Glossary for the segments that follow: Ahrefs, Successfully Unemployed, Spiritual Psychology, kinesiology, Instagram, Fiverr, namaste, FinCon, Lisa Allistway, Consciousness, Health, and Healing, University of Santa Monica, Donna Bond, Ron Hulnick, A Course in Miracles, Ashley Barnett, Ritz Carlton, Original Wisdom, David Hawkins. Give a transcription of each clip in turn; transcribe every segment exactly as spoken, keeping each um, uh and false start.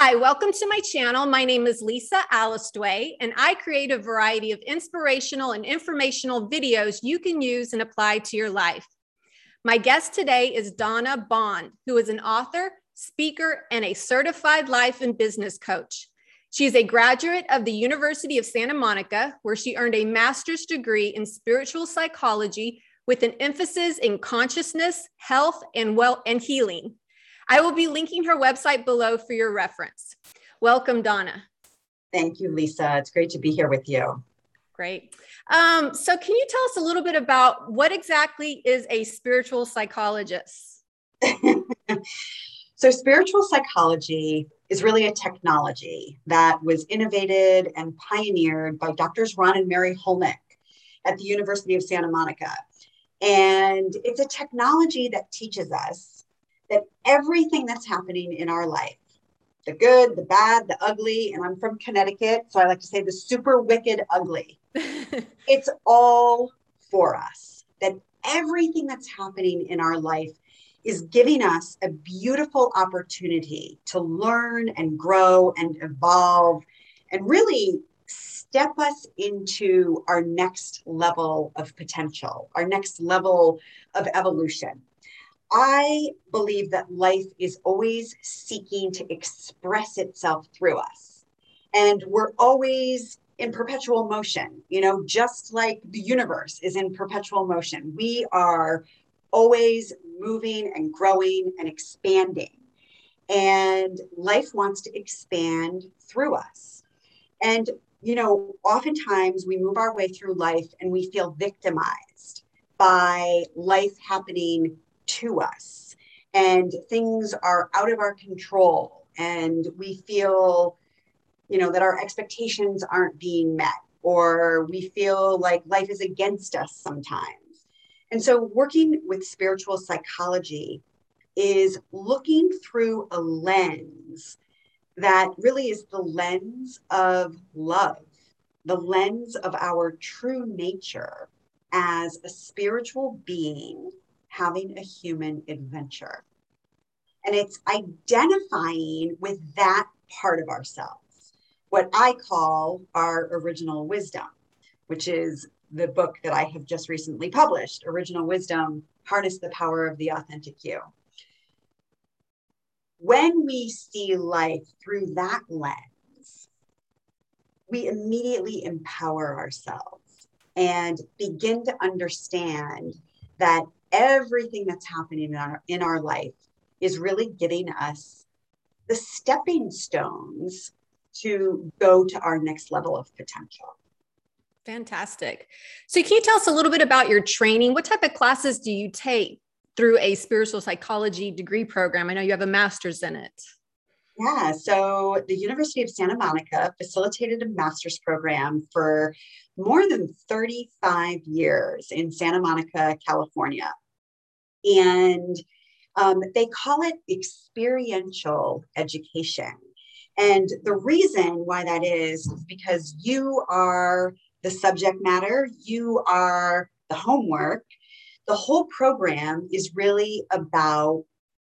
Hi, welcome to my channel. My name is Lisa Allistway, and I create a variety of inspirational and informational videos you can use and apply to your life. My guest today is Donna Bond, who is an author, speaker, and a certified life and business coach. She is a graduate of the University of Santa Monica, where she earned a master's degree in spiritual psychology with an emphasis in consciousness, health, and well and healing. I will be linking her website below for your reference. Welcome, Donna. Thank you, Lisa. It's great to be here with you. Great. Um, so can you tell us a little bit about what exactly is a spiritual psychologist? So spiritual psychology is really a technology that was innovated and pioneered by Doctors Ron and Mary Hulnick at the University of Santa Monica. And it's a technology that teaches us that everything that's happening in our life, the good, the bad, the ugly, and I'm from Connecticut, so I like to say the super wicked ugly. It's all for us, that everything that's happening in our life is giving us a beautiful opportunity to learn and grow and evolve and really step us into our next level of potential, our next level of evolution. I believe that life is always seeking to express itself through us. And we're always in perpetual motion, you know, just like the universe is in perpetual motion. We are always moving and growing and expanding. And life wants to expand through us. And, you know, oftentimes we move our way through life and we feel victimized by life happening to us, and things are out of our control, and we feel, you know, that our expectations aren't being met, or we feel like life is against us sometimes. And so working with spiritual psychology is looking through a lens that really is the lens of love, the lens of our true nature as a spiritual being having a human adventure. And it's identifying with that part of ourselves, what I call our original wisdom, which is the book that I have just recently published, Original Wisdom, Harness the Power of the Authentic You. When we see life through that lens, we immediately empower ourselves and begin to understand that everything that's happening in our, in our life is really giving us the stepping stones to go to our next level of potential. Fantastic. So can you tell us a little bit about your training? What type of classes do you take through a spiritual psychology degree program? I know you have a master's in it. Yeah. So the University of Santa Monica facilitated a master's program for more than thirty-five years in Santa Monica, California. And um, they call it experiential education. And the reason why that is, is because you are the subject matter, you are the homework. The whole program is really about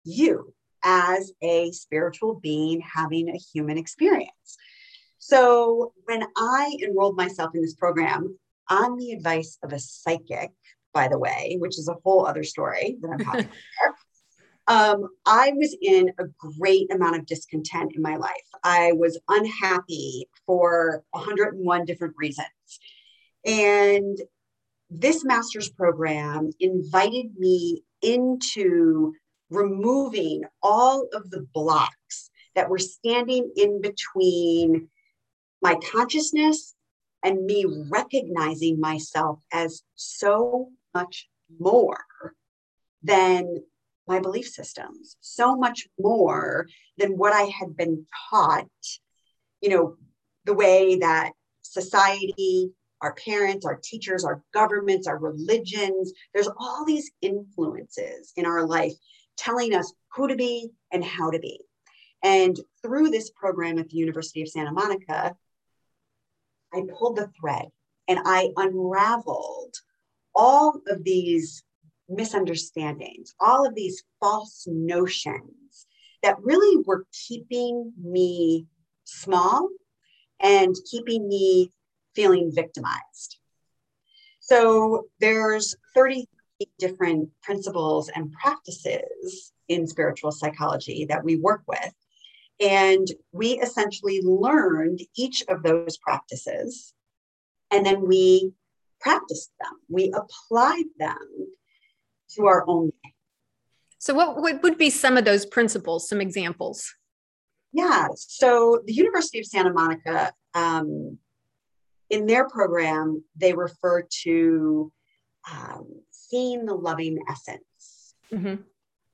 you as a spiritual being having a human experience. So when I enrolled myself in this program on the advice of a psychic, by the way, which is a whole other story that I'm talking about, um, I was in a great amount of discontent in my life. I was unhappy for one hundred and one different reasons. And this master's program invited me into removing all of the blocks that were standing in between my consciousness and me recognizing myself as so much more than my belief systems, so much more than what I had been taught, you know, the way that society, our parents, our teachers, our governments, our religions, there's all these influences in our life telling us who to be and how to be. And through this program at the University of Santa Monica, I pulled the thread and I unraveled all of these misunderstandings, all of these false notions that really were keeping me small and keeping me feeling victimized. So there's thirty different principles and practices in spiritual psychology that we work with. And we essentially learned each of those practices, and then we practiced them. We applied them to our own life. So what, what would be some of those principles, some examples? Yeah. So the University of Santa Monica, um, in their program, they refer to um, seeing the loving essence. Mm-hmm.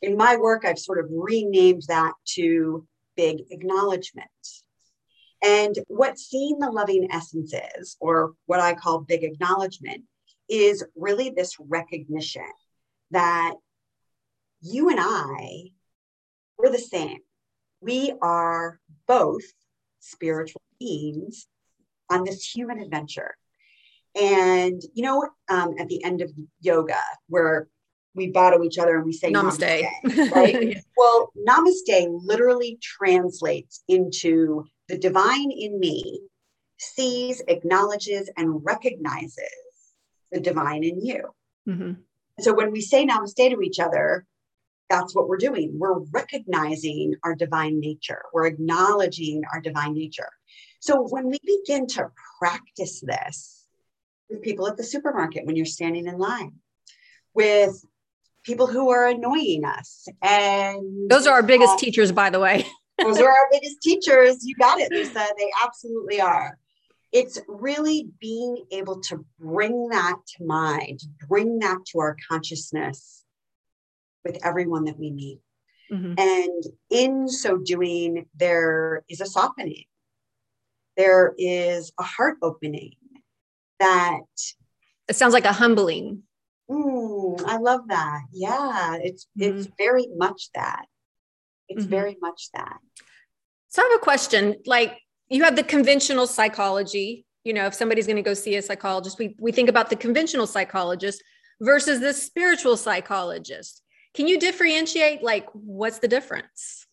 In my work, I've sort of renamed that to big acknowledgement. And what seeing the loving essence is, or what I call big acknowledgement, is really this recognition that you and I, we're the same. We are both spiritual beings on this human adventure. And, you know, um, at the end of yoga, where we bow to each other and we say namaste, namaste, right? Yeah. Well, namaste literally translates into the divine in me sees, acknowledges, and recognizes the divine in you. Mm-hmm. So when we say namaste to each other, that's what we're doing. We're recognizing our divine nature. We're acknowledging our divine nature. So when we begin to practice this with people at the supermarket, when you're standing in line, with people who are annoying us. And those are our biggest uh, teachers, by the way. Those are our biggest teachers. You got it, Lisa. They absolutely are. It's really being able to bring that to mind, bring that to our consciousness with everyone that we meet. Mm-hmm. And in so doing, there is a softening. There is a heart opening that... It sounds like a humbling. Mm, I love that. Yeah, it's mm-hmm. it's very much that. It's mm-hmm. very much that. So I have a question. Like, you have the conventional psychology. You know, if somebody's going to go see a psychologist, we, we think about the conventional psychologist versus the spiritual psychologist. Can you differentiate, like, what's the difference?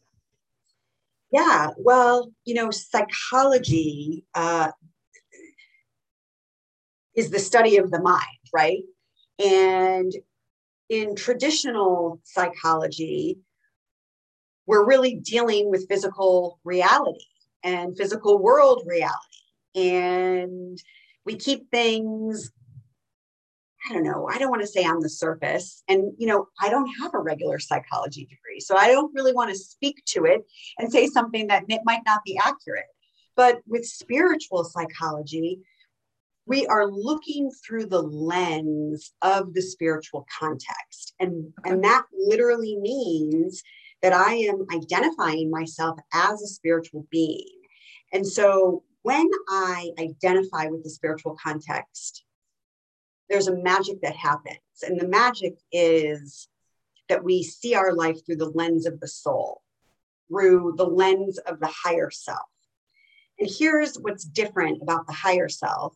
Yeah, well, you know, psychology uh, is the study of the mind, right? And in traditional psychology, we're really dealing with physical reality and physical world reality. And we keep things, I don't know, I don't want to say on the surface. And, you know, I don't have a regular psychology degree, so I don't really want to speak to it and say something that might not be accurate. But with spiritual psychology, we are looking through the lens of the spiritual context. And, and that literally means that I am identifying myself as a spiritual being. And so when I identify with the spiritual context, there's a magic that happens. And the magic is that we see our life through the lens of the soul, through the lens of the higher self. And here's what's different about the higher self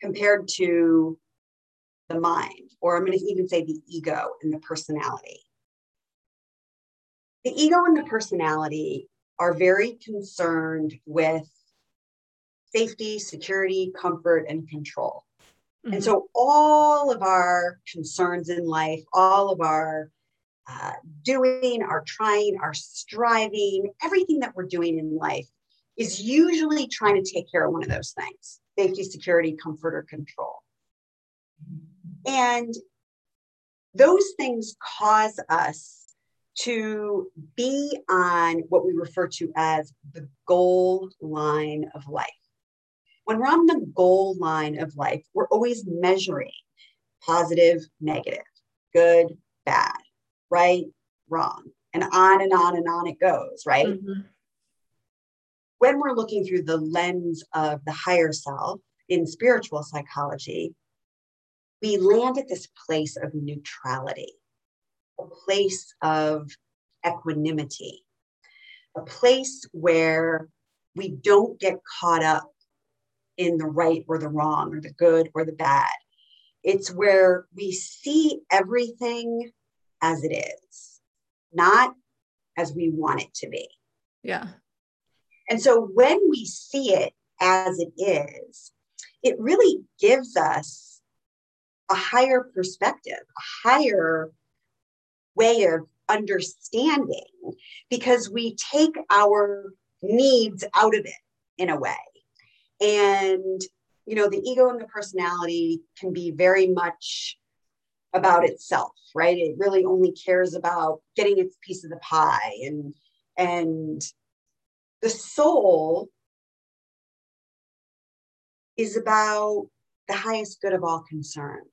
compared to the mind, or I'm going to even say the ego and the personality. The ego and the personality are very concerned with safety, security, comfort, and control. Mm-hmm. And so all of our concerns in life, all of our uh, doing, our trying, our striving, everything that we're doing in life is usually trying to take care of one of those things: safety, security, comfort, or control. And those things cause us to be on what we refer to as the goal line of life. When we're on the goal line of life, we're always measuring positive, negative, good, bad, right, wrong, and on and on and on it goes, right? Mm-hmm. When we're looking through the lens of the higher self in spiritual psychology, we land at this place of neutrality, a place of equanimity, a place where we don't get caught up in the right or the wrong or the good or the bad. It's where we see everything as it is, not as we want it to be. Yeah. And so when we see it as it is, it really gives us a higher perspective, a higher way of understanding, because we take our needs out of it in a way. And, you know, the ego and the personality can be very much about itself, right? It really only cares about getting its piece of the pie. And, and the soul is about the highest good of all concerned.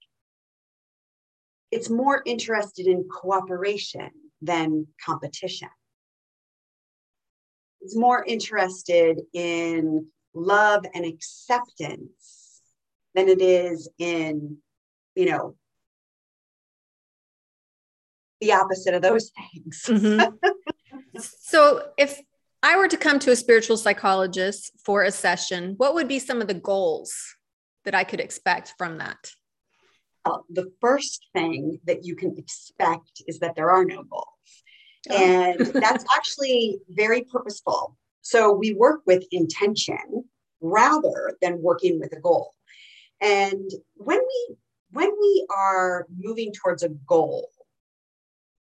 It's more interested in cooperation than competition. It's more interested in love and acceptance than it is in, you know, the opposite of those things. Mm-hmm. So if I were to come to a spiritual psychologist for a session, what would be some of the goals that I could expect from that? Uh, the first thing that you can expect is that there are no goals. Oh. And that's actually very purposeful. So we work with intention rather than working with a goal. And when we, when we are moving towards a goal,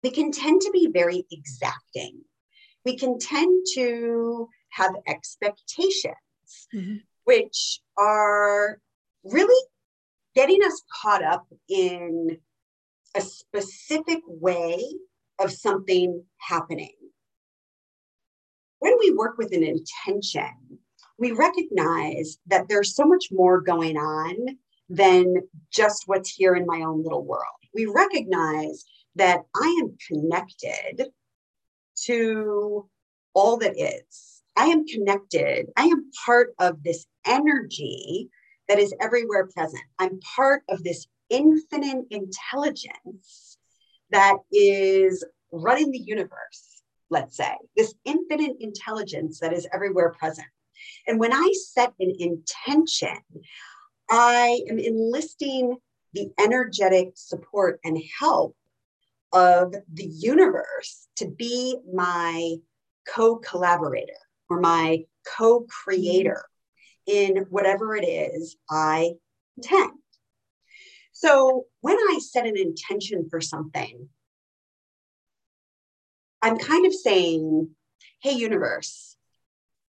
we can tend to be very exacting. We can tend to have expectations, mm-hmm. which are really getting us caught up in a specific way of something happening. When we work with an intention, we recognize that there's so much more going on than just what's here in my own little world. We recognize that I am connected to all that is. I am connected. I am part of this energy that is everywhere present. I'm part of this infinite intelligence that is running the universe, let's say, this infinite intelligence that is everywhere present. And when I set an intention, I am enlisting the energetic support and help of the universe to be my co-collaborator or my co-creator in whatever it is I intend. So when I set an intention for something, I'm kind of saying, hey, universe,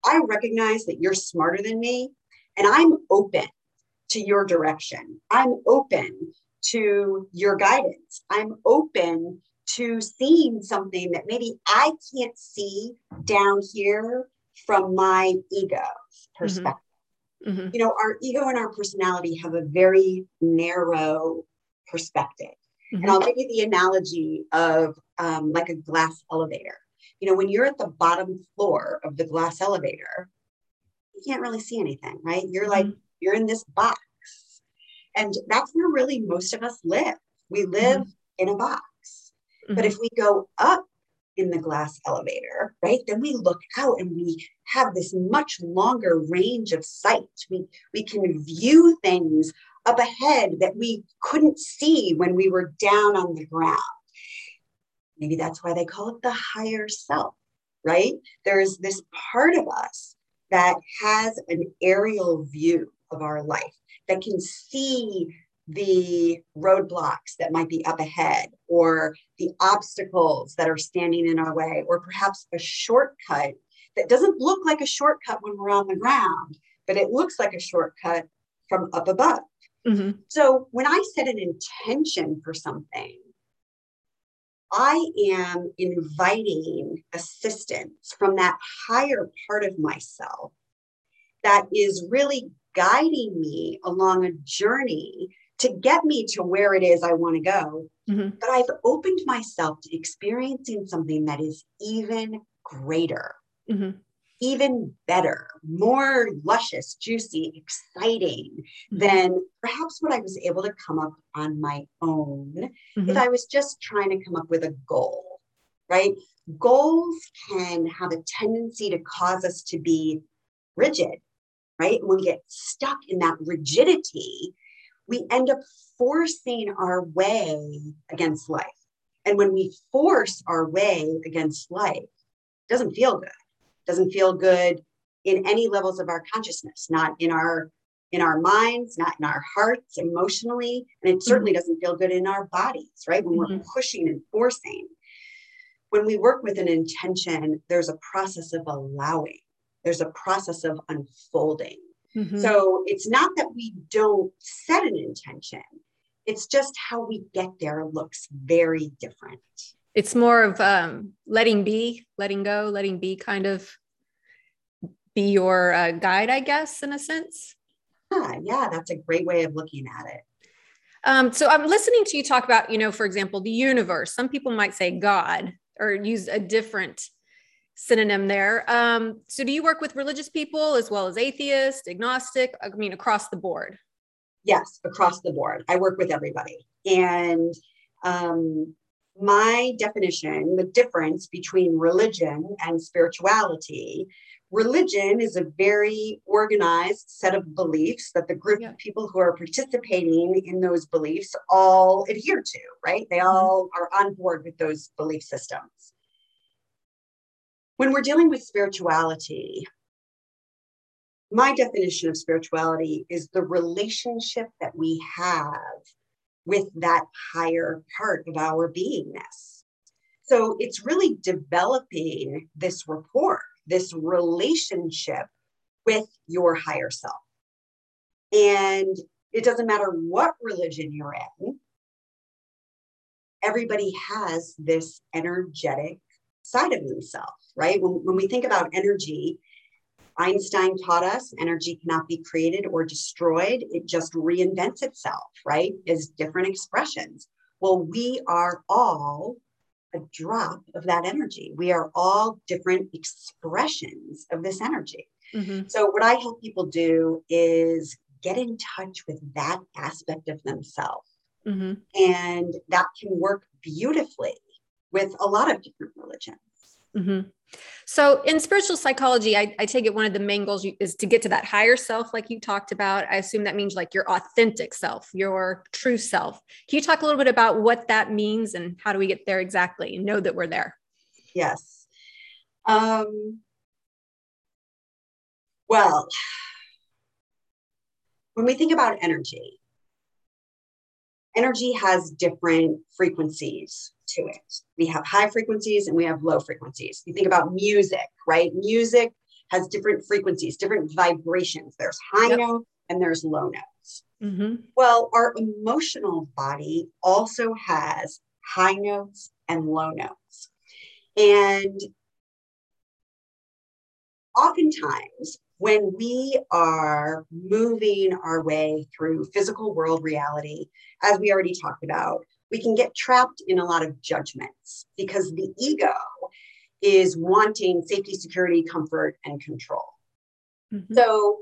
I recognize that you're smarter than me, and I'm open to your direction. I'm open to your guidance. I'm open to seeing something that maybe I can't see down here from my ego's perspective. Mm-hmm. You know, our ego and our personality have a very narrow perspective. Mm-hmm. And I'll give you the analogy of um, like a glass elevator. You know, when you're at the bottom floor of the glass elevator, you can't really see anything, right? You're like, mm-hmm. you're in this box. And that's where really most of us live. We live mm-hmm. in a box. Mm-hmm. But if we go up in the glass elevator, right, then we look out and we have this much longer range of sight. We, we can view things up ahead that we couldn't see when we were down on the ground. Maybe that's why they call it the higher self, right? There is this part of us that has an aerial view of our life, that can see the roadblocks that might be up ahead, or the obstacles that are standing in our way, or perhaps a shortcut that doesn't look like a shortcut when we're on the ground, but it looks like a shortcut from up above. Mm-hmm. So when I set an intention for something, I am inviting assistance from that higher part of myself that is really guiding me along a journey to get me to where it is I want to go. Mm-hmm. But I've opened myself to experiencing something that is even greater, mm-hmm. even better, more luscious, juicy, exciting mm-hmm. than perhaps what I was able to come up on my own mm-hmm. if I was just trying to come up with a goal, right? Goals can have a tendency to cause us to be rigid. Right? When we get stuck in that rigidity, we end up forcing our way against life. And when we force our way against life, doesn't feel good. Doesn't feel good in any levels of our consciousness, not in our in our minds, not in our hearts, emotionally, and it certainly doesn't feel good in our bodies, right? When mm-hmm. we're pushing and forcing. When we work with an intention, there's a process of allowing. There's a process of unfolding. Mm-hmm. So it's not that we don't set an intention. It's just how we get there looks very different. It's more of um, letting be, letting go, letting be kind of be your uh, guide, I guess, in a sense. Ah, yeah, that's a great way of looking at it. Um, so I'm listening to you talk about, you know, for example, the universe. Some people might say God or use a different synonym there. Um, so do you work with religious people as well as atheist, agnostic? I mean, across the board? Yes, across the board. I work with everybody. And um, my definition, the difference between religion and spirituality, religion is a very organized set of beliefs that the group yeah. of people who are participating in those beliefs all adhere to, right? They all are on board with those belief systems. When we're dealing with spirituality, my definition of spirituality is the relationship that we have with that higher part of our beingness. So it's really developing this rapport, this relationship with your higher self. And it doesn't matter what religion you're in, everybody has this energetic side of themselves, right? When, when we think about energy, Einstein taught us energy cannot be created or destroyed. It just reinvents itself, right? As different expressions. Well, we are all a drop of that energy. We are all different expressions of this energy. Mm-hmm. So what I help people do is get in touch with that aspect of themselves. Mm-hmm. And that can work beautifully with a lot of different religions. Mm-hmm. So in spiritual psychology, I, I take it one of the main goals is to get to that higher self, like you talked about. I assume that means like your authentic self, your true self. Can you talk a little bit about what that means and how do we get there exactly and know that we're there? Yes. Um, well, when we think about energy, energy has different frequencies to it. We have high frequencies and we have low frequencies. You think about music, right? Music has different frequencies, different vibrations. There's high yep. notes and there's low notes. Mm-hmm. Well, our emotional body also has high notes and low notes. And oftentimes, when we are moving our way through physical world reality, as we already talked about, we can get trapped in a lot of judgments because the ego is wanting safety, security, comfort, and control. Mm-hmm. So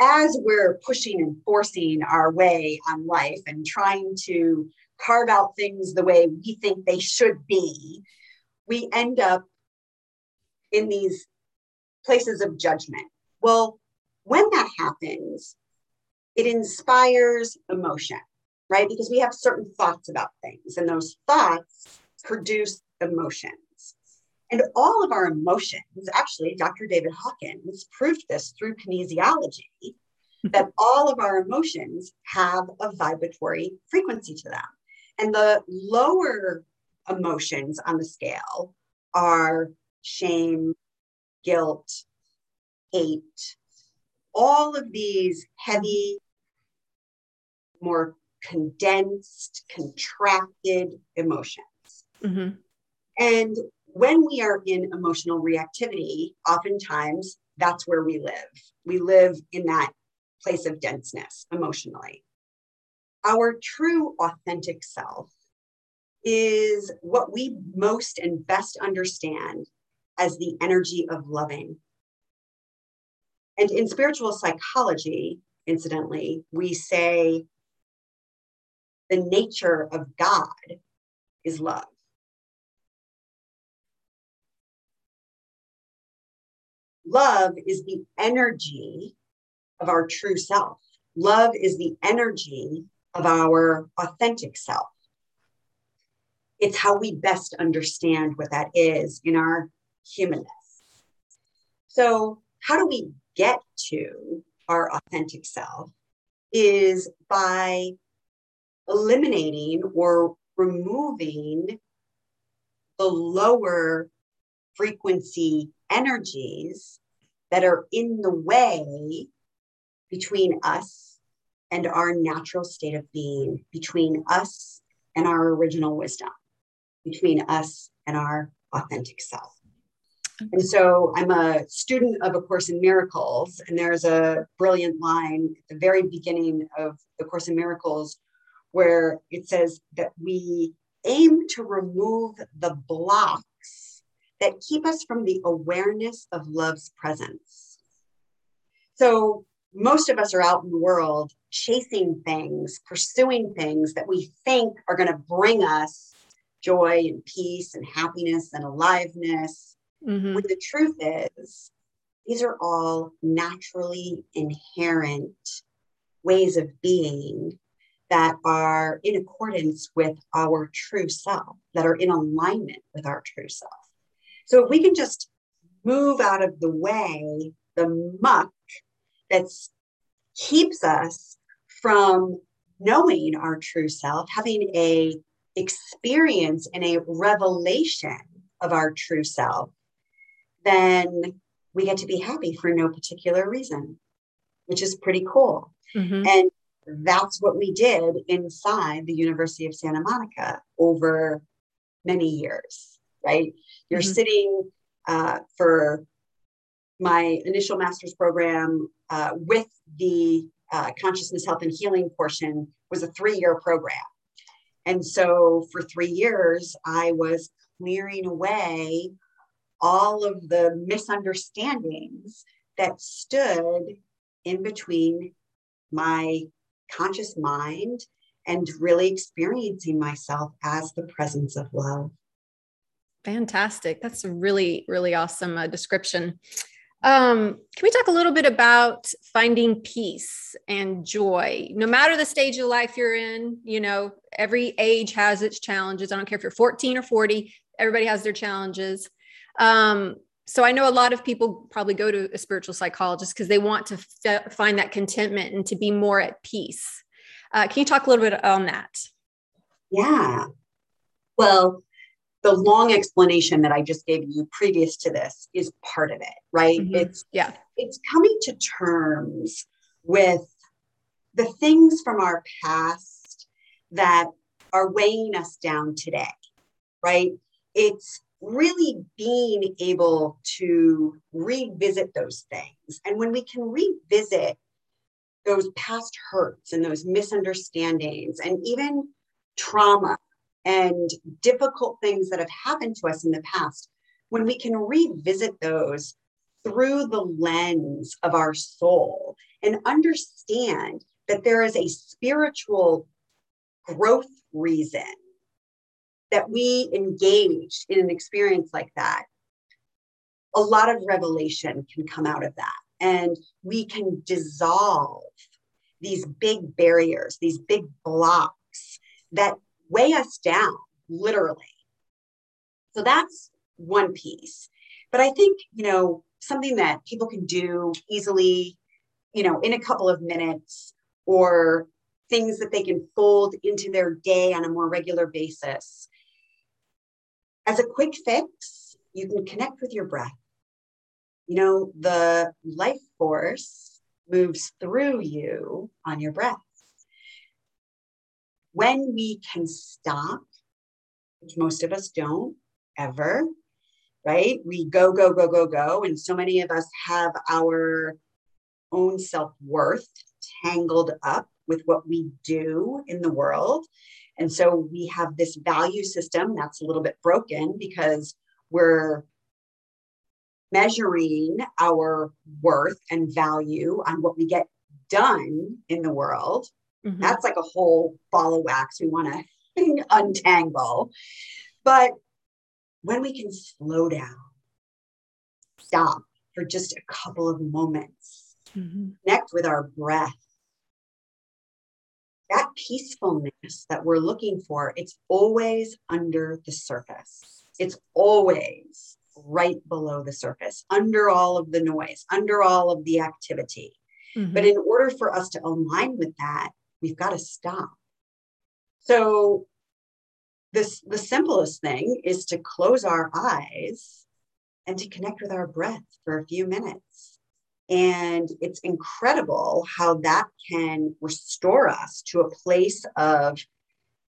as we're pushing and forcing our way on life and trying to carve out things the way we think they should be, we end up in these places of judgment. Well, when that happens, it inspires emotion, right? Because we have certain thoughts about things, and those thoughts produce emotions. And all of our emotions, actually, Doctor David Hawkins proved this through kinesiology, that all of our emotions have a vibratory frequency to them. And the lower emotions on the scale are shame, guilt, hate, all of these heavy, more condensed, contracted emotions. Mm-hmm. And when we are in emotional reactivity, oftentimes that's where we live. We live in that place of denseness emotionally. Our true authentic self is what we most and best understand as the energy of loving. And in spiritual psychology, incidentally, we say the nature of God is love. Love is the energy of our true self. Love is the energy of our authentic self. It's how we best understand what that is in our humanness. So how do we get to our authentic self is by eliminating or removing the lower frequency energies that are in the way between us and our natural state of being, between us and our original wisdom, between us and our authentic self. And so I'm a student of A Course in Miracles, and there's a brilliant line at the very beginning of The Course in Miracles where it says that we aim to remove the blocks that keep us from the awareness of love's presence. So most of us are out in the world chasing things, pursuing things that we think are going to bring us joy and peace and happiness and aliveness. Mm-hmm. When the truth is, these are all naturally inherent ways of being that are in accordance with our true self, that are in alignment with our true self. So if we can just move out of the way, the muck that keeps us from knowing our true self, having a experience and a revelation of our true self, then we get to be happy for no particular reason, which is pretty cool. Mm-hmm. And that's what we did inside the University of Santa Monica over many years, right? You're mm-hmm. sitting uh, for my initial master's program uh, with the uh, Consciousness, Health, and Healing portion was a three-year program. And so for three years, I was clearing away all of the misunderstandings that stood in between my conscious mind and really experiencing myself as the presence of love. Fantastic. That's a really, really awesome uh, description. Um, can we talk a little bit about finding peace and joy? No matter the stage of life you're in, you know, every age has its challenges. I don't care if you're fourteen or forty, everybody has their challenges. Um, So I know a lot of people probably go to a spiritual psychologist because they want to f- find that contentment and to be more at peace. Uh, can you talk a little bit on that? Yeah. Well, the long explanation that I just gave you previous to this is part of it, right? Mm-hmm. It's yeah. It's coming to terms with the things from our past that are weighing us down today, right? It's really being able to revisit those things. And when we can revisit those past hurts and those misunderstandings and even trauma and difficult things that have happened to us in the past, when we can revisit those through the lens of our soul and understand that there is a spiritual growth reason that we engaged in an experience like that, a lot of revelation can come out of that. And we can dissolve these big barriers, these big blocks that weigh us down, literally. So that's one piece. But I think, you know, something that people can do easily, you know, in a couple of minutes, or things that they can fold into their day on a more regular basis. As a quick fix, you can connect with your breath. You know, the life force moves through you on your breath. When we can stop, which most of us don't ever, right? We go, go, go, go, go. And so many of us have our own self-worth tangled up with what we do in the world. And so we have this value system that's a little bit broken because we're measuring our worth and value on what we get done in the world. Mm-hmm. That's like a whole ball of wax we want to untangle. But when we can slow down, stop for just a couple of moments, mm-hmm. connect with our breath, that peacefulness that we're looking for, it's always under the surface. It's always right below the surface, under all of the noise, under all of the activity. Mm-hmm. But in order for us to align with that, we've got to stop. So this, the simplest thing is to close our eyes and to connect with our breath for a few minutes. And it's incredible how that can restore us to a place of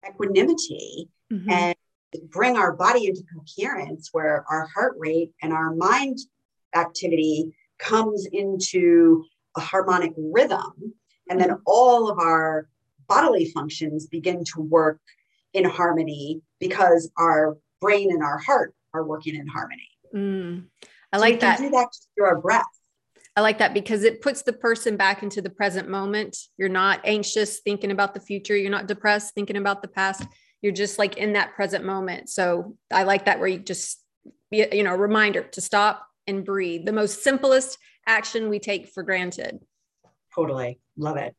equanimity, mm-hmm. and bring our body into coherence where our heart rate and our mind activity comes into a harmonic rhythm. And then all of our bodily functions begin to work in harmony because our brain and our heart are working in harmony. Mm. I like that. So we can do that just through our breath. I like that because it puts the person back into the present moment. You're not anxious thinking about the future. You're not depressed thinking about the past. You're just like in that present moment. So I like that, where you just, you know, a reminder to stop and breathe. The most simplest action we take for granted. Totally. Love it.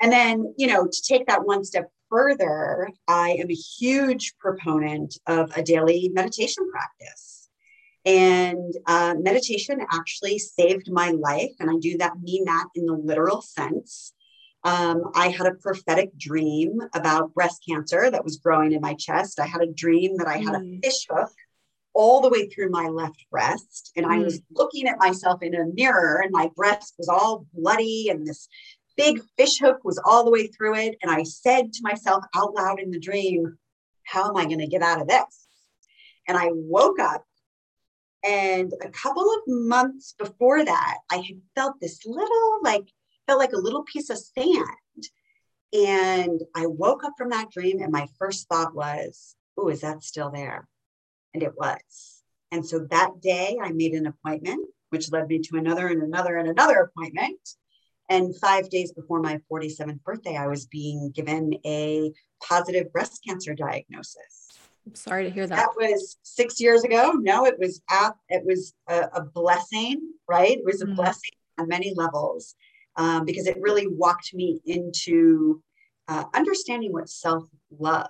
And then, you know, to take that one step further, I am a huge proponent of a daily meditation practice. And uh, meditation actually saved my life. And I do that, mean that in the literal sense. Um, I had a prophetic dream about breast cancer that was growing in my chest. I had a dream that I had mm. a fish hook all the way through my left breast. And mm. I was looking at myself in a mirror, and my breast was all bloody, and this big fish hook was all the way through it. And I said to myself out loud in the dream, how am I going to get out of this? And I woke up, and a couple of months before that, I had felt this little, like, felt like a little piece of sand. And I woke up from that dream, and my first thought was, oh, is that still there? And it was. And so that day I made an appointment, which led me to another and another and another appointment. And five days before my forty-seventh birthday, I was being given a positive breast cancer diagnosis. I'm sorry to hear that. That was six years ago. No, it was at, it was a, a blessing, right? It was a mm. blessing on many levels, um, because it really walked me into uh, understanding what self-love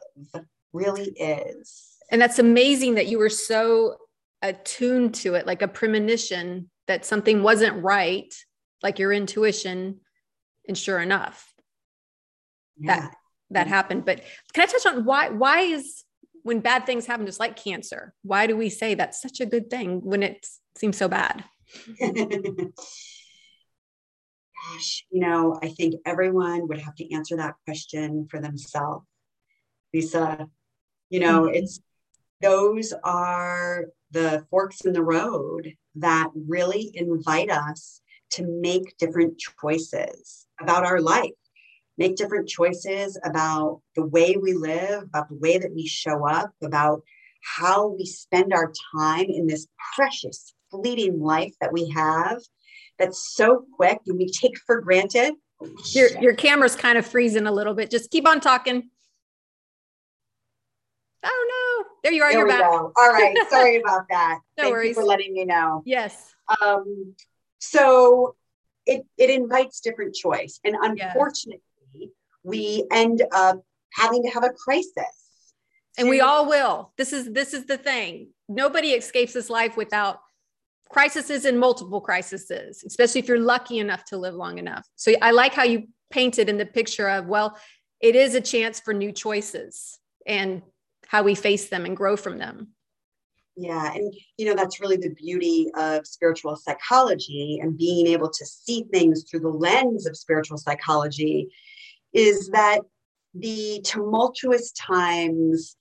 really is. And that's amazing that you were so attuned to it, like a premonition that something wasn't right, like your intuition. And sure enough, yeah. that, that yeah. happened. But can I touch on why, why is, when bad things happen, just like cancer, why do we say that's such a good thing when it seems so bad? Gosh, you know, I think everyone would have to answer that question for themselves, Lisa. You know, mm-hmm. it's, those are the forks in the road that really invite us to make different choices about our life, make different choices about the way we live, about the way that we show up, about how we spend our time in this precious, fleeting life that we have that's so quick and we take for granted. Your, your camera's kind of freezing a little bit. Just keep on talking. Oh, no. There you are. There you're back. Go. All right. Sorry about that. No Thank worries. You for letting me know. Yes. Um, so it, it invites different choice. And unfortunately, yes. we end up having to have a crisis. And to- we all will. This is, this is the thing. Nobody escapes this life without crises, and multiple crises, especially if you're lucky enough to live long enough. So I like how you painted in the picture of, well, it is a chance for new choices and how we face them and grow from them. Yeah. And, you know, that's really the beauty of spiritual psychology, and being able to see things through the lens of spiritual psychology is that the tumultuous times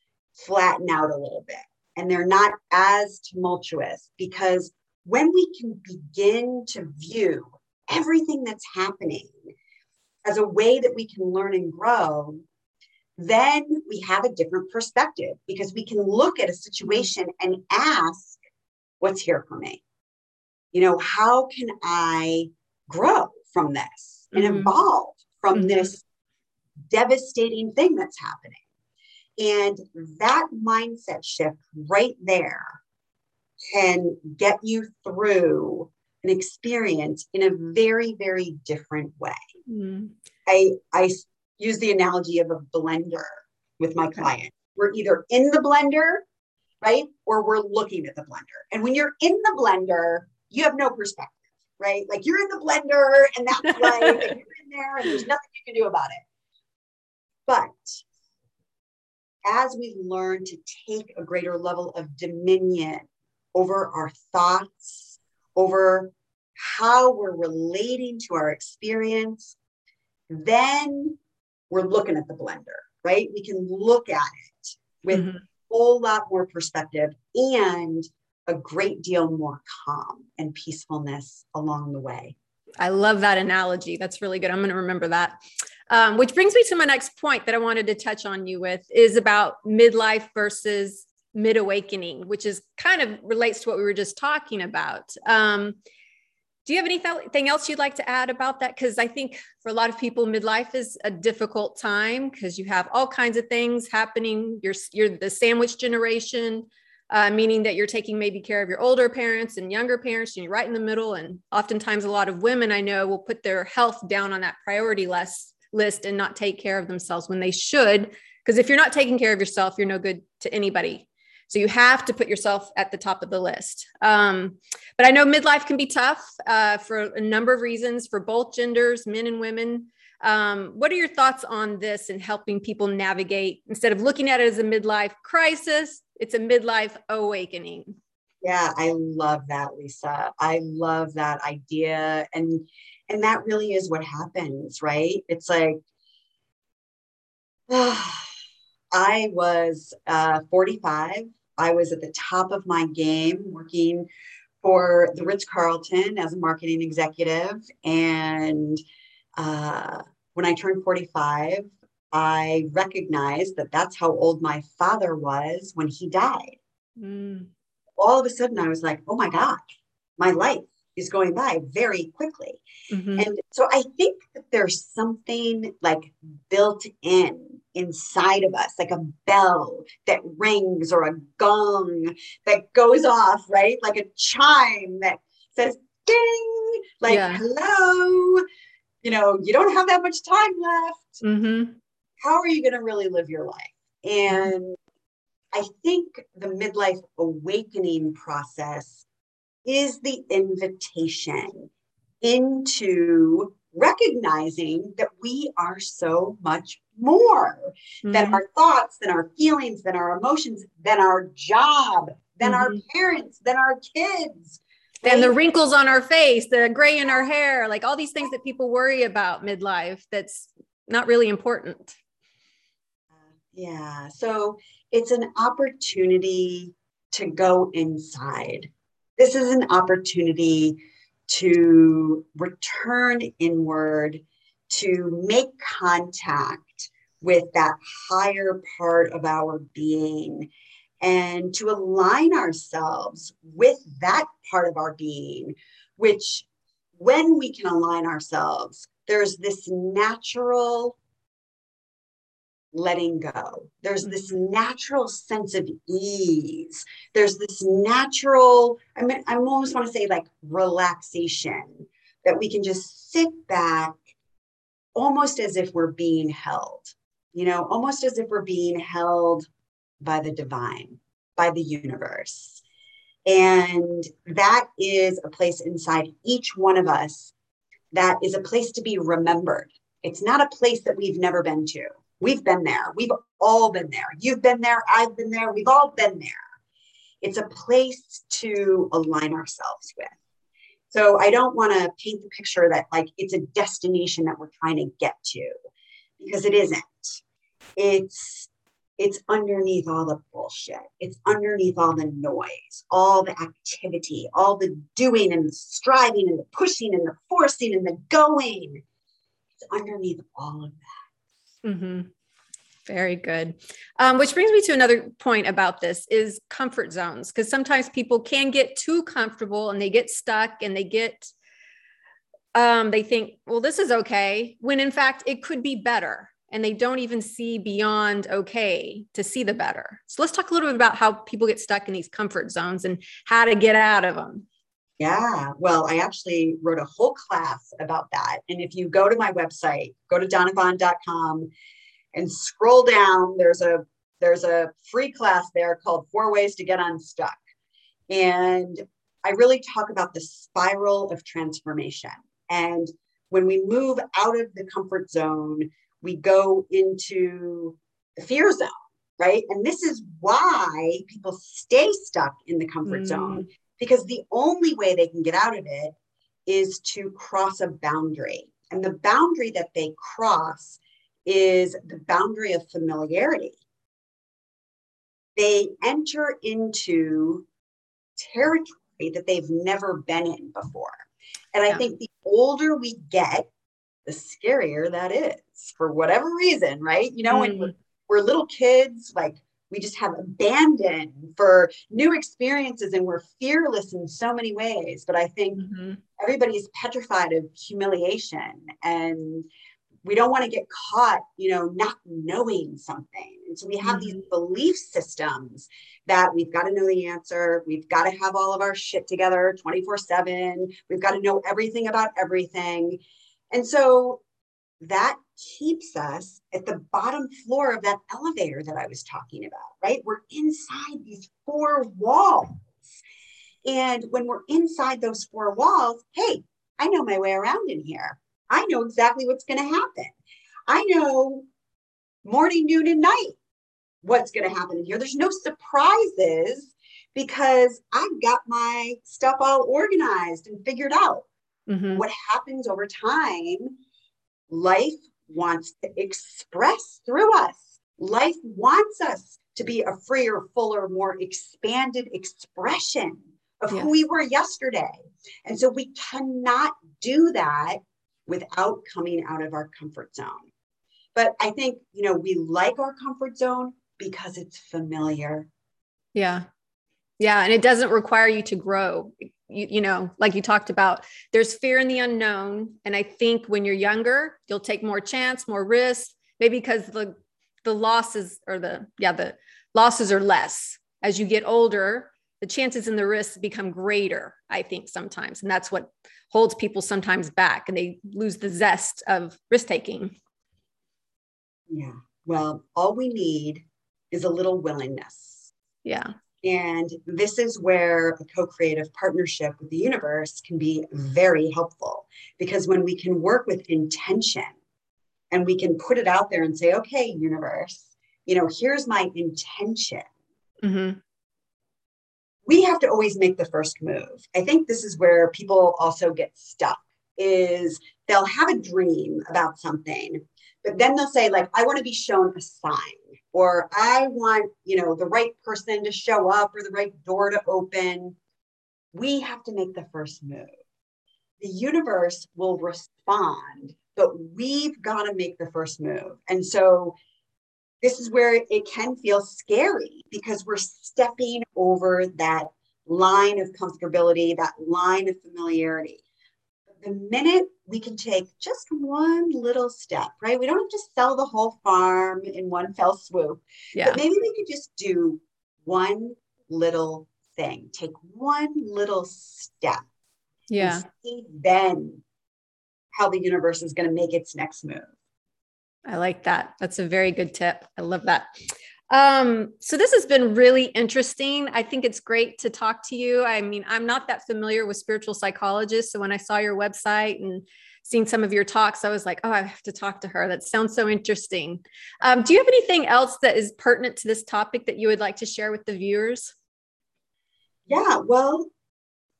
flatten out a little bit, and they're not as tumultuous, because when we can begin to view everything that's happening as a way that we can learn and grow, then we have a different perspective, because we can look at a situation and ask, what's here for me? You know, how can I grow from this and mm-hmm. evolve from mm-hmm. this devastating thing that's happening? And that mindset shift right there can get you through an experience in a very, very different way. Mm-hmm. I, I, use the analogy of a blender with my client. We're either in the blender right? Or we're looking at the blender. And when you're in the blender, you have no perspective, right? Like you're in the blender and that's like, and you're in there and there's nothing you can do about it. But as we learn to take a greater level of dominion over our thoughts, over how we're relating to our experience, then we're looking at the blender, right? We can look at it with mm-hmm. a whole lot more perspective and a great deal more calm and peacefulness along the way. I love that analogy. That's really good. I'm going to remember that. Um, which brings me to my next point that I wanted to touch on you with is about midlife versus mid-awakening, which is kind of relates to what we were just talking about. Um, do you have anything else you'd like to add about that? Because I think for a lot of people, midlife is a difficult time because you have all kinds of things happening. You're, you're the sandwich generation, uh, meaning that you're taking maybe care of your older parents and younger parents, and you're right in the middle. And oftentimes a lot of women I know will put their health down on that priority list list and not take care of themselves when they should. Because if you're not taking care of yourself, you're no good to anybody. So you have to put yourself at the top of the list. Um, but I know midlife can be tough uh, for a number of reasons for both genders, men and women. Um, what are your thoughts on this and helping people navigate instead of looking at it as a midlife crisis? It's a midlife awakening. Yeah, I love that, Lisa. I love that idea. And, and that really is what happens, right? It's like, oh, I was uh, forty-five. I was at the top of my game working for the Ritz Carlton as a marketing executive. And uh, when I turned forty-five, I recognized that that's how old my father was when he died. Mm. All of a sudden I was like, oh my God, my life is going by very quickly. Mm-hmm. And so I think that there's something like built in inside of us, like a bell that rings or a gong that goes off, right? Like a chime that says ding, like, yeah. Hello, you know, you don't have that much time left. Mm-hmm. How are you going to really live your life? And I think the midlife awakening process is the invitation into recognizing that we are so much more mm-hmm. than our thoughts, than our feelings, than our emotions, than our job, than mm-hmm. our parents, than our kids. Right? Than the wrinkles on our face, the gray in our hair, like all these things that people worry about midlife that's not really important. Yeah. So it's an opportunity to go inside. This is an opportunity to return inward, to make contact with that higher part of our being, and to align ourselves with that part of our being, which when we can align ourselves, there's this natural letting go. There's this natural sense of ease. There's this natural, I mean, I almost want to say like relaxation, that we can just sit back almost as if we're being held, you know, almost as if we're being held by the divine, by the universe. And that is a place inside each one of us that is a place to be remembered. It's not a place that we've never been to. We've been there. We've all been there. You've been there. I've been there. We've all been there. It's a place to align ourselves with. So I don't want to paint the picture that like it's a destination that we're trying to get to, because it isn't. It's it's underneath all the bullshit. It's underneath all the noise, all the activity, all the doing and the striving and the pushing and the forcing and the going. It's underneath all of that. Mm-hmm. Very good. Um, which brings me to another point about this is comfort zones. Because sometimes people can get too comfortable and they get stuck and they get, um, they think, well, this is okay. When in fact, it could be better. And they don't even see beyond okay to see the better. So let's talk a little bit about how people get stuck in these comfort zones and how to get out of them. Yeah. Well, I actually wrote a whole class about that. And if you go to my website, go to donna bond dot com and scroll down, there's a There's a free class there called Four Ways to Get Unstuck. And I really talk about the spiral of transformation. And when we move out of the comfort zone, we go into the fear zone, right? And this is why people stay stuck in the comfort mm. zone, because the only way they can get out of it is to cross a boundary. And the boundary that they cross is the boundary of familiarity. They enter into territory that they've never been in before. And yeah. I think the older we get, the scarier that is, for whatever reason, right? You know, mm. when we're, we're little kids, like we just have abandon for new experiences and we're fearless in so many ways. But I think mm-hmm. everybody's petrified of humiliation and we don't want to get caught, you know, not knowing something. And so we have mm-hmm. these belief systems that we've got to know the answer. We've got to have all of our shit together twenty-four seven. We've got to know everything about everything. And so that keeps us at the bottom floor of that elevator that I was talking about, right? We're inside these four walls. And when we're inside those four walls, hey, I know my way around in here. I know exactly what's going to happen. I know morning, noon, and night what's going to happen in here. There's no surprises because I've got my stuff all organized and figured out. Mm-hmm. What happens over time, life wants to express through us. Life wants us to be a freer, fuller, more expanded expression of yeah. who we were yesterday. And so we cannot do that without coming out of our comfort zone. But I think, you know, we like our comfort zone because it's familiar. Yeah. Yeah. And it doesn't require you to grow. You, you know, like you talked about, there's fear in the unknown. And I think when you're younger, you'll take more chance, more risk, maybe because the, the losses or the, yeah, the losses are less. As you get older, the chances and the risks become greater, I think sometimes. And that's what holds people sometimes back, and they lose the zest of risk-taking. Yeah. Well, all we need is a little willingness. Yeah. And this is where a co-creative partnership with the universe can be very helpful, because when we can work with intention and we can put it out there and say, okay, universe, you know, here's my intention. Mm-hmm. We have to always make the first move. I think this is where people also get stuck, is they'll have a dream about something, but then they'll say like, I want to be shown a sign, or I want, you know, the right person to show up or the right door to open. We have to make the first move. The universe will respond, but we've got to make the first move. And so this is where it can feel scary, because we're stepping over that line of comfortability, that line of familiarity. The minute we can take just one little step, right? We don't have to sell the whole farm in one fell swoop, yeah. but maybe we could just do one little thing, take one little step. Yeah. And see then how the universe is going to make its next move. I like that. That's a very good tip. I love that. Um, so this has been really interesting. I think it's great to talk to you. I mean, I'm not that familiar with spiritual psychologists. So when I saw your website and seen some of your talks, I was like, oh, I have to talk to her. That sounds so interesting. Um, do you have anything else that is pertinent to this topic that you would like to share with the viewers? Yeah, well,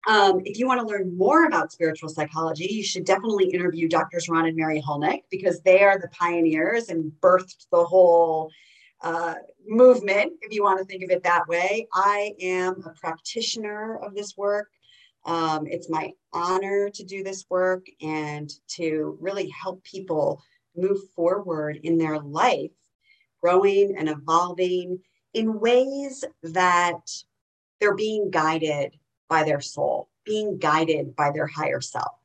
Um, if you want to learn more about spiritual psychology, you should definitely interview Doctors Ron and Mary Hulnick, because they are the pioneers and birthed the whole uh, movement, if you want to think of it that way. I am a practitioner of this work. Um, it's my honor to do this work and to really help people move forward in their life, growing and evolving in ways that they're being guided by their soul, being guided by their higher self.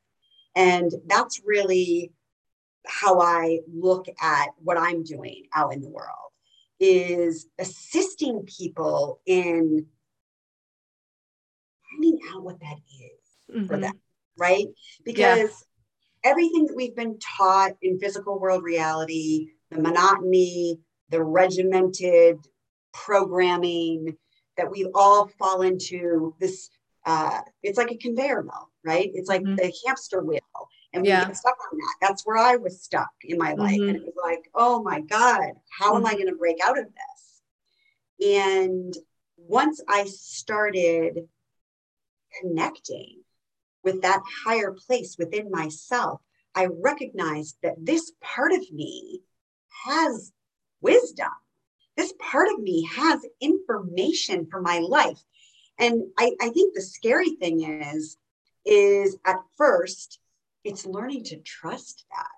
And that's really how I look at what I'm doing out in the world, is assisting people in finding out what that is mm-hmm. for them, right? Because yeah. everything that we've been taught in physical world reality, the monotony, the regimented programming that we all fall into this. Uh, it's like a conveyor belt, right? It's like mm-hmm. the hamster wheel. And we yeah. get stuck on that. That's where I was stuck in my life. Mm-hmm. And it was like, oh my God, how mm-hmm. am I going to break out of this? And once I started connecting with that higher place within myself, I recognized that this part of me has wisdom. This part of me has information for my life. And I, I think the scary thing is, is at first, it's learning to trust that,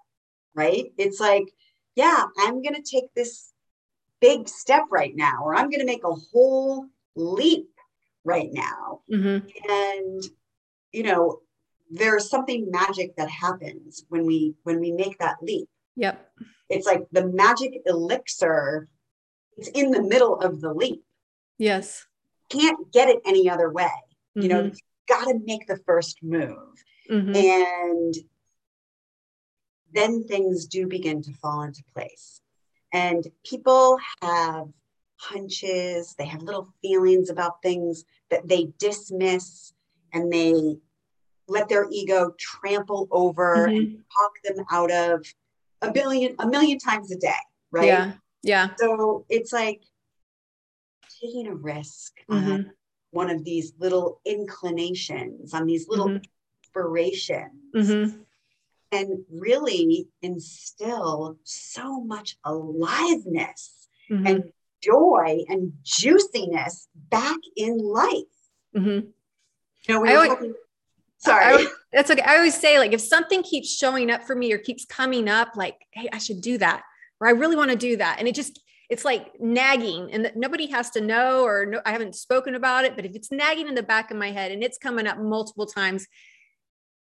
right? It's like, yeah, I'm going to take this big step right now, or I'm going to make a whole leap right now. Mm-hmm. And, you know, there's something magic that happens when we, when we make that leap. Yep. It's like the magic elixir. It's in the middle of the leap. Yes. Can't get it any other way. Mm-hmm. You know, you've got to make the first move. Mm-hmm. And then things do begin to fall into place. And people have hunches, they have little feelings about things that they dismiss, and they let their ego trample over mm-hmm. and talk them out of a billion, a million times a day, right? Yeah, yeah. So it's like taking a risk mm-hmm. on one of these little inclinations, on these little mm-hmm. inspirations mm-hmm. and really instill so much aliveness mm-hmm. and joy and juiciness back in life. Mm-hmm. You know, we were always, talking, sorry. I always, that's okay. I always say, like, if something keeps showing up for me or keeps coming up, like, hey, I should do that, or I really want to do that. And it just, it's like nagging, and that nobody has to know, or no, I haven't spoken about it, but if it's nagging in the back of my head and it's coming up multiple times,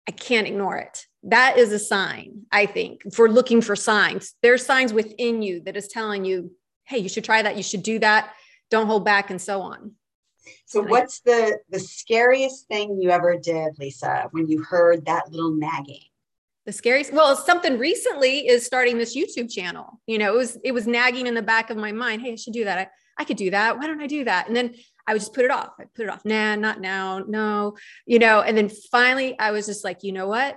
I can't ignore it. That is a sign, I think, for looking for signs. There's signs within you that is telling you, hey, you should try that. You should do that. Don't hold back, and so on. So and what's I, the, the scariest thing you ever did, Lisa, when you heard that little nagging? The scariest, well, something recently is starting this YouTube channel. You know, it was, it was nagging in the back of my mind. Hey, I should do that. I, I could do that. Why don't I do that? And then I would just put it off. I put it off. Nah, not now. No, you know, and then finally I was just like, you know what?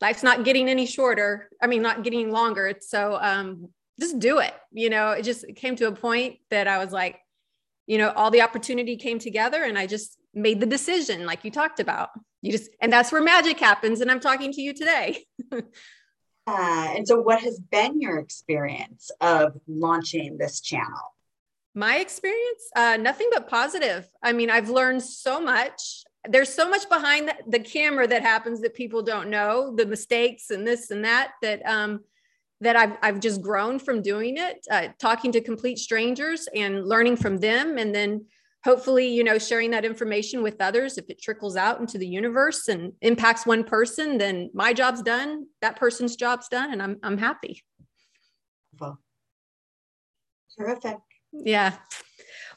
Life's not getting any shorter. I mean, not getting longer. So um, just do it. You know, it just came to a point that I was like, you know, all the opportunity came together, and I just made the decision like you talked about. You just, and that's where magic happens. And I'm talking to you today. uh, and so what has been your experience of launching this channel? My experience, uh, nothing but positive. I mean, I've learned so much. There's so much behind the, the camera that happens that people don't know, the mistakes and this and that, that, um, that I've, I've just grown from doing it, uh, talking to complete strangers and learning from them. And then hopefully, you know, sharing that information with others. If it trickles out into the universe and impacts one person, then my job's done, that person's job's done. And I'm, I'm happy. Well, terrific. Yeah.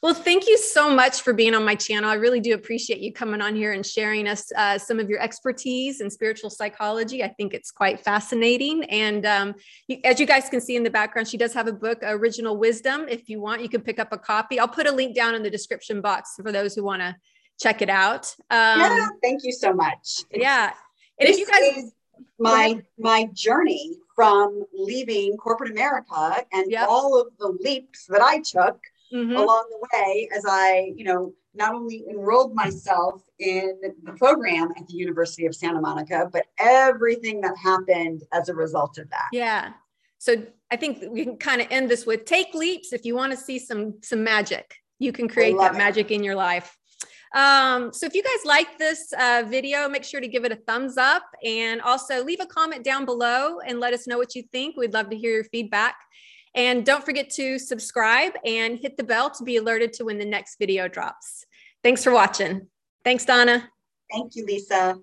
Well, thank you so much for being on my channel. I really do appreciate you coming on here and sharing us uh, some of your expertise in spiritual psychology. I think it's quite fascinating. And um, you, as you guys can see in the background, she does have a book, Original Wisdom. If you want, you can pick up a copy. I'll put a link down in the description box for those who want to check it out. Um, yeah, thank you so much. Yeah. And this if you guys... Is my, my journey from leaving corporate America and yep. all of the leaps that I took mm-hmm. along the way, as I, you know, not only enrolled myself in the program at the University of Santa Monica, but everything that happened as a result of that. Yeah. So I think we can kind of end this with take leaps. If you want to see some, some magic, you can create that it. magic in your life. Um, so if you guys like this uh, video, make sure to give it a thumbs up, and also leave a comment down below and let us know what you think. We'd love to hear your feedback, and don't forget to subscribe and hit the bell to be alerted to when the next video drops. Thanks for watching. Thanks, Donna. Thank you, Lisa.